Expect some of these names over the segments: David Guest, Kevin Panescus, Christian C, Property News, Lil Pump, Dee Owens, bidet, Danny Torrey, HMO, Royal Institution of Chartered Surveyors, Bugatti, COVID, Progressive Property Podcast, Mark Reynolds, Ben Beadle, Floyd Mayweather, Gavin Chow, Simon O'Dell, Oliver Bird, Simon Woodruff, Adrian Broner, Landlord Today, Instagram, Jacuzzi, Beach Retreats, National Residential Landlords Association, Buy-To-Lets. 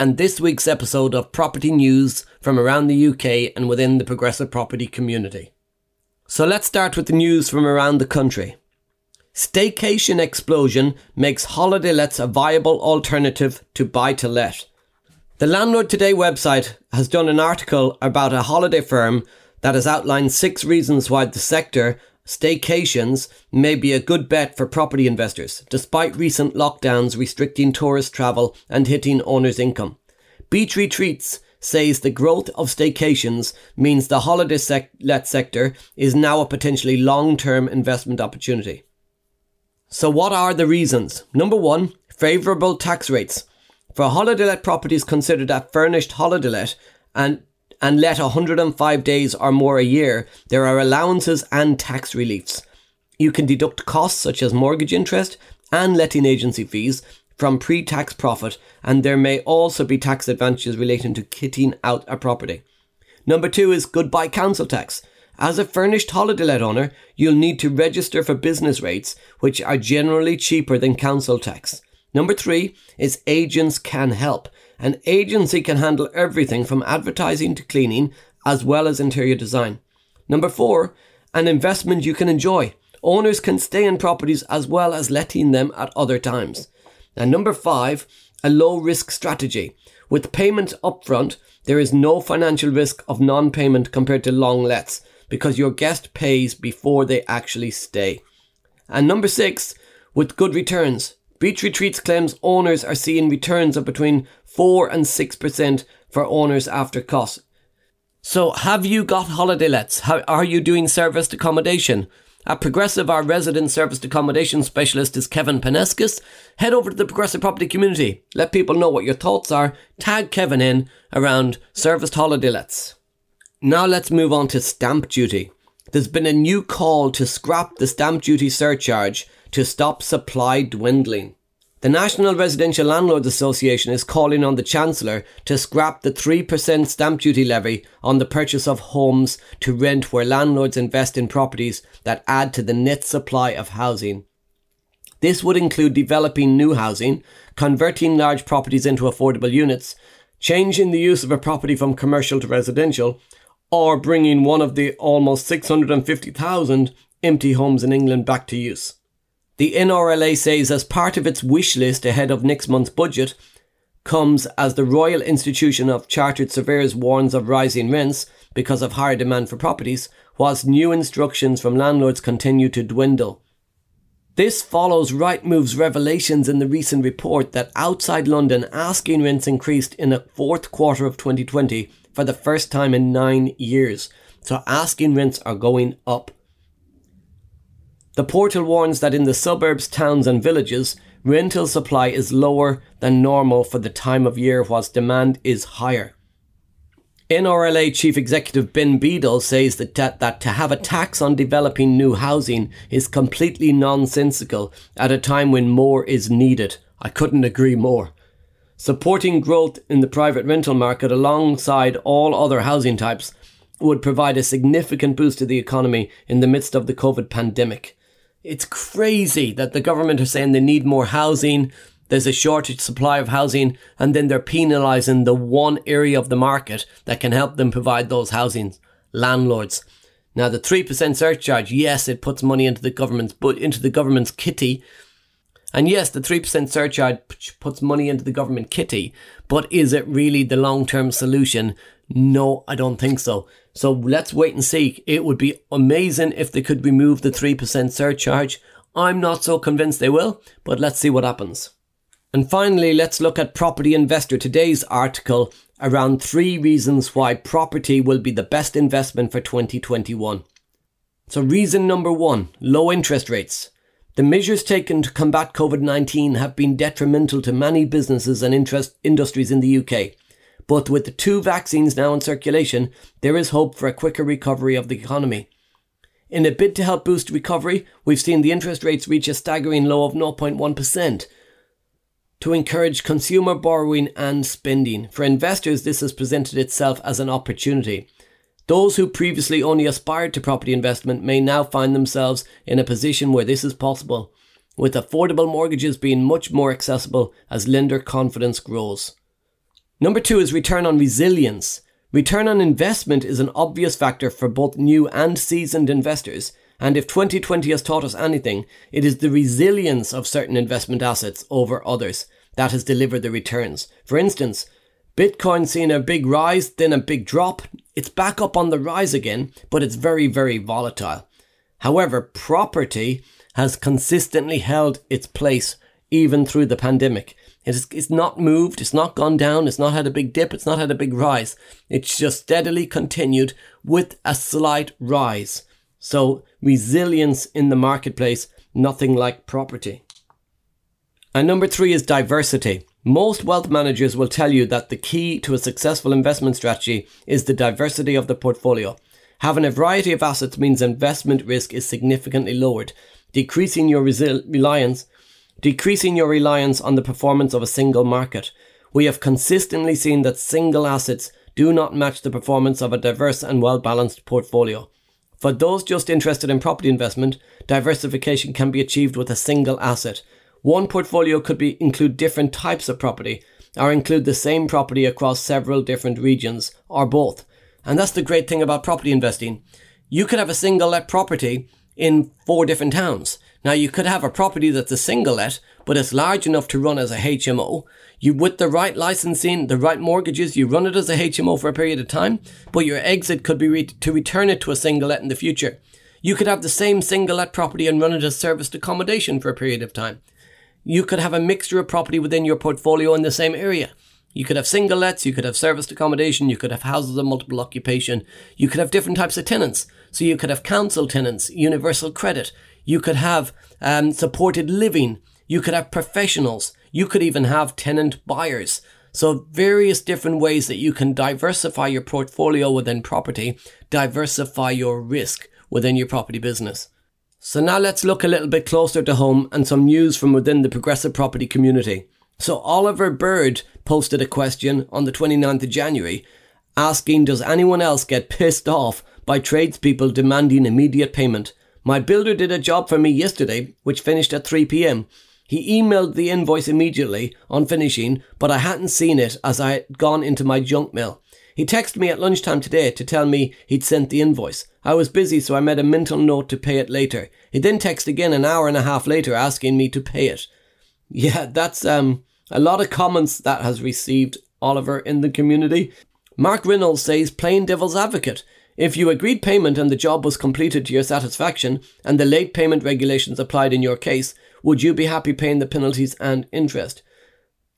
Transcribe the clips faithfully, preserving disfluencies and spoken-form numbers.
and this week's episode of Property News from around the U K and within the progressive property community. So let's start with the news from around the country. Staycation explosion makes holiday lets a viable alternative to buy-to-let. The Landlord Today website has done an article about a holiday firm that has outlined six reasons why the sector staycations may be a good bet for property investors, despite recent lockdowns restricting tourist travel and hitting owners' income. Beach Retreats says the growth of staycations means the holiday sec- let sector is now a potentially long-term investment opportunity. So what are the reasons? Number one, favourable tax rates. For holiday let properties considered a furnished holiday let and and let one hundred five days or more a year, there are allowances and tax reliefs. You can deduct costs such as mortgage interest and letting agency fees from pre-tax profit, and there may also be tax advantages relating to kitting out a property. Number two is goodbye council tax. As a furnished holiday let owner, you'll need to register for business rates, which are generally cheaper than council tax. Number three is agents can help. An agency can handle everything from advertising to cleaning, as well as interior design. Number four, an investment you can enjoy. Owners can stay in properties as well as letting them at other times. And number five, a low-risk strategy. With payment upfront, there is no financial risk of non-payment compared to long lets, because your guest pays before they actually stay. And number six, with good returns. Beach Retreats claims owners are seeing returns of between four and six percent for owners after costs. So have you got holiday lets? How are you doing serviced accommodation? At Progressive, our resident serviced accommodation specialist is Kevin Panescus. Head over to the Progressive Property community. Let people know what your thoughts are. Tag Kevin in around serviced holiday lets. Now let's move on to stamp duty. There's been a new call to scrap the stamp duty surcharge to stop supply dwindling. The National Residential Landlords Association is calling on the Chancellor to scrap the three percent stamp duty levy on the purchase of homes to rent where landlords invest in properties that add to the net supply of housing. This would include developing new housing, converting large properties into affordable units, changing the use of a property from commercial to residential, or bringing one of the almost six hundred fifty thousand empty homes in England back to use. The N R L A says as part of its wish list ahead of next month's budget comes as the Royal Institution of Chartered Surveyors warns of rising rents because of higher demand for properties, whilst new instructions from landlords continue to dwindle. This follows Rightmove's revelations in the recent report that outside London asking rents increased in the fourth quarter of twenty twenty for the first time in nine years. So asking rents are going up. The portal warns that in the suburbs, towns and villages, rental supply is lower than normal for the time of year whilst demand is higher. N R L A Chief Executive Ben Beadle says that, ta- that to have a tax on developing new housing is completely nonsensical at a time when more is needed. I couldn't agree more. Supporting growth in the private rental market alongside all other housing types would provide a significant boost to the economy in the midst of the COVID pandemic. It's crazy that the government are saying they need more housing, there's a shortage supply of housing, and then they're penalising the one area of the market that can help them provide those housings, landlords. Now the three percent surcharge, yes, it puts money into the government's but into the government's kitty. And yes, the three percent surcharge puts money into the government kitty, but is it really the long-term solution? No, I don't think so. So let's wait and see. It would be amazing if they could remove the three percent surcharge. I'm not so convinced they will, but let's see what happens. And finally, let's look at Property Investor Today's article around three reasons why property will be the best investment for twenty twenty-one. So reason number one, low interest rates. The measures taken to combat COVID nineteen have been detrimental to many businesses and interest industries in the U K. But with the two vaccines now in circulation, there is hope for a quicker recovery of the economy. In a bid to help boost recovery, we've seen the interest rates reach a staggering low of zero point one percent to encourage consumer borrowing and spending. For investors, this has presented itself as an opportunity. Those who previously only aspired to property investment may now find themselves in a position where this is possible, with affordable mortgages being much more accessible as lender confidence grows. Number two is return on resilience. Return on investment is an obvious factor for both new and seasoned investors, and if twenty twenty has taught us anything, it is the resilience of certain investment assets over others that has delivered the returns. For instance, Bitcoin seen a big rise, then a big drop. It's back up on the rise again, but it's very, very volatile. However, property has consistently held its place even through the pandemic. It's not moved, it's not gone down, it's not had a big dip, it's not had a big rise. It's just steadily continued with a slight rise. So resilience in the marketplace, nothing like property. And number three is diversity. Most wealth managers will tell you that the key to a successful investment strategy is the diversity of the portfolio. Having a variety of assets means investment risk is significantly lowered, decreasing your resi- reliance Decreasing your reliance on the performance of a single market. We have consistently seen that single assets do not match the performance of a diverse and well-balanced portfolio. For those just interested in property investment, diversification can be achieved with a single asset. One portfolio could be, include different types of property, or include the same property across several different regions, or both. And that's the great thing about property investing. You could have a single let property in four different towns. Now, you could have a property that's a single let, but it's large enough to run as a H M O. You, with the right licensing, the right mortgages, you run it as a H M O for a period of time, but your exit could be re- to return it to a single let in the future. You could have the same single let property and run it as serviced accommodation for a period of time. You could have a mixture of property within your portfolio in the same area. You could have single lets, you could have serviced accommodation, you could have houses of multiple occupation, you could have different types of tenants. So you could have council tenants, universal credit, you could have um, supported living, you could have professionals, you could even have tenant buyers. So various different ways that you can diversify your portfolio within property, diversify your risk within your property business. So now let's look a little bit closer to home and some news from within the progressive property community. So Oliver Bird posted a question on the twenty-ninth of January asking, does anyone else get pissed off by tradespeople demanding immediate payment? My builder did a job for me yesterday, which finished at three p.m. He emailed the invoice immediately on finishing, but I hadn't seen it as I had gone into my junk mail. He texted me at lunchtime today to tell me he'd sent the invoice. I was busy, so I made a mental note to pay it later. He then texted again an hour and a half later asking me to pay it. Yeah, that's um a lot of comments that has received, Oliver, in the community. Mark Reynolds says, plain devil's advocate. If you agreed payment and the job was completed to your satisfaction and the late payment regulations applied in your case, would you be happy paying the penalties and interest?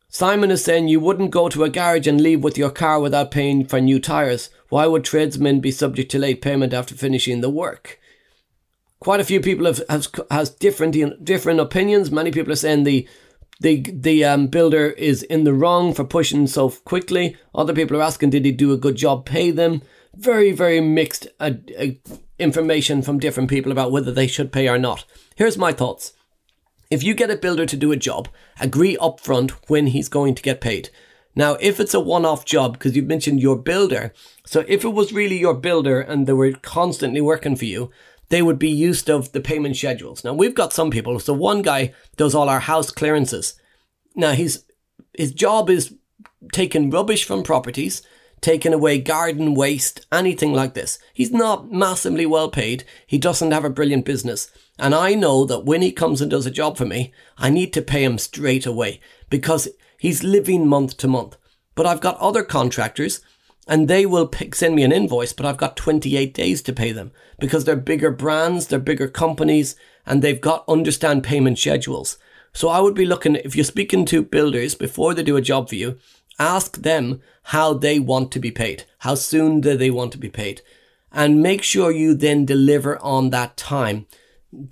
Simon is saying you wouldn't go to a garage and leave with your car without paying for new tyres. Why would tradesmen be subject to late payment after finishing the work? Quite a few people have has, has different different opinions. Many people are saying the the the um, builder is in the wrong for pushing so quickly. Other people are asking, did he do a good job? Pay them. Very very mixed uh, uh, information from different people about whether they should pay or not. Here's my thoughts. If you get a builder to do a job, agree upfront when he's going to get paid. Now, if it's a one-off job, because you've mentioned your builder, so if it was really your builder and they were constantly working for you, they would be used to the payment schedules. Now, we've got some people. So one guy does all our house clearances. Now, his, his job is taking rubbish from properties, taking away garden waste, anything like this. He's not massively well paid. He doesn't have a brilliant business. And I know that when he comes and does a job for me, I need to pay him straight away because he's living month to month. But I've got other contractors, and they will pick, send me an invoice, but I've got twenty-eight days to pay them because they're bigger brands, they're bigger companies, and they've got understand payment schedules. So I would be looking, if you're speaking to builders before they do a job for you, ask them how they want to be paid, how soon do they want to be paid, and make sure you then deliver on that time.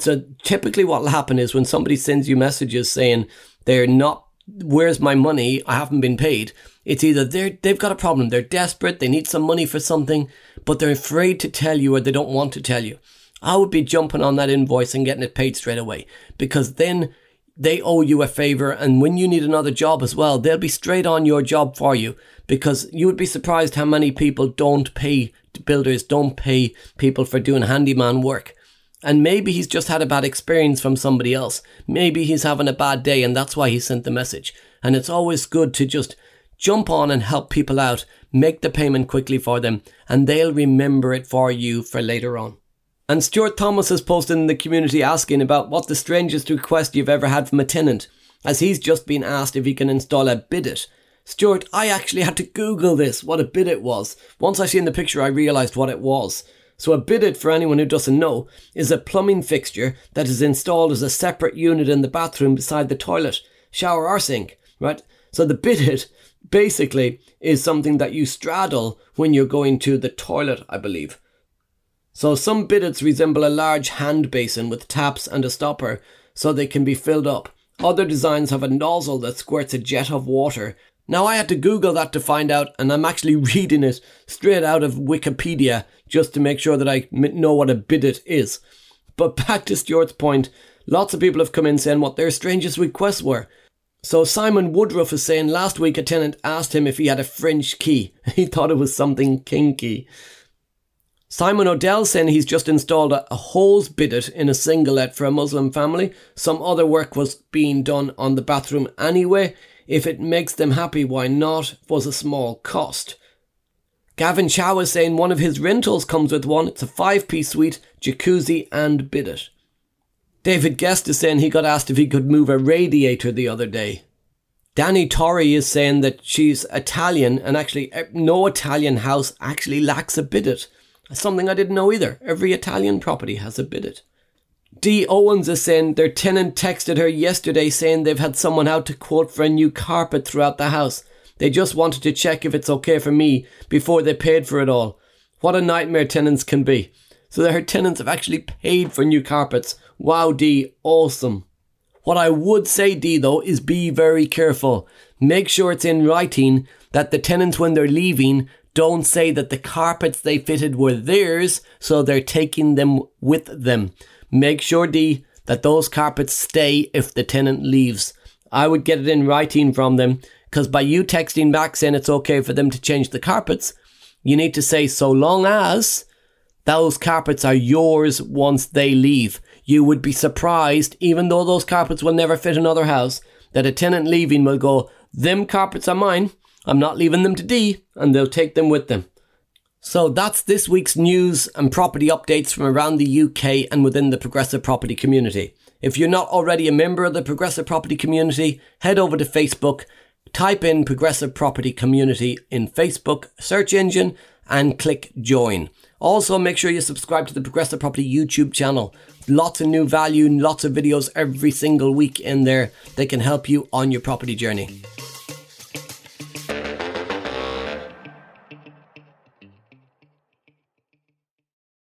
So typically what will happen is when somebody sends you messages saying they're not where's my money? I haven't been paid. It's either they've got a problem, they're desperate, they need some money for something, but they're afraid to tell you or they don't want to tell you. I would be jumping on that invoice and getting it paid straight away, because then they owe you a favor. And when you need another job as well, they'll be straight on your job for you, because you would be surprised how many people don't pay builders, don't pay people for doing handyman work. And maybe he's just had a bad experience from somebody else. Maybe he's having a bad day and that's why he sent the message. And it's always good to just jump on and help people out, make the payment quickly for them, and they'll remember it for you for later on. And Stuart Thomas has posted in the community asking about what the strangest request you've ever had from a tenant, as he's just been asked if he can install a bidet. Stuart, I actually had to Google this, what a bidet was. Once I seen the picture, I realised what it was. So a bidet, for anyone who doesn't know, is a plumbing fixture that is installed as a separate unit in the bathroom beside the toilet, shower or sink, right? So the bidet basically is something that you straddle when you're going to the toilet, I believe. So some bidets resemble a large hand basin with taps and a stopper so they can be filled up. Other designs have a nozzle that squirts a jet of water. Now I had to Google that to find out, and I'm actually reading it straight out of Wikipedia just to make sure that I know what a bidet is. But back to Stuart's point, lots of people have come in saying what their strangest requests were. So Simon Woodruff is saying last week a tenant asked him if he had a French key. He thought it was something kinky. Simon O'Dell saying he's just installed a, a hose bidet in a singlet for a Muslim family. Some other work was being done on the bathroom anyway. If it makes them happy, why not? It was a small cost. Gavin Chow is saying one of his rentals comes with one. It's a five-piece suite, jacuzzi and bidet. David Guest is saying he got asked if he could move a radiator the other day. Danny Torrey is saying that she's Italian and actually no Italian house actually lacks a bidet. Something I didn't know either. Every Italian property has a bidet. Dee Owens is saying their tenant texted her yesterday saying they've had someone out to quote for a new carpet throughout the house. They just wanted to check if it's okay for me before they paid for it all. What a nightmare tenants can be. So their tenants have actually paid for new carpets. Wow, Dee, awesome. What I would say, Dee, though, is be very careful. Make sure it's in writing that the tenants, when they're leaving, don't say that the carpets they fitted were theirs, so they're taking them with them. Make sure, Dee, that those carpets stay if the tenant leaves. I would get it in writing from them, because by you texting back saying it's okay for them to change the carpets, you need to say so long as those carpets are yours once they leave. You would be surprised, even though those carpets will never fit another house, that a tenant leaving will go, them carpets are mine. I'm not leaving them to Dee, and they'll take them with them. So that's this week's news and property updates from around the U K and within the Progressive Property community. If you're not already a member of the Progressive Property community, head over to Facebook, type in Progressive Property Community in Facebook search engine and click join. Also, make sure you subscribe to the Progressive Property YouTube channel. Lots of new value, lots of videos every single week in there that can help you on your property journey.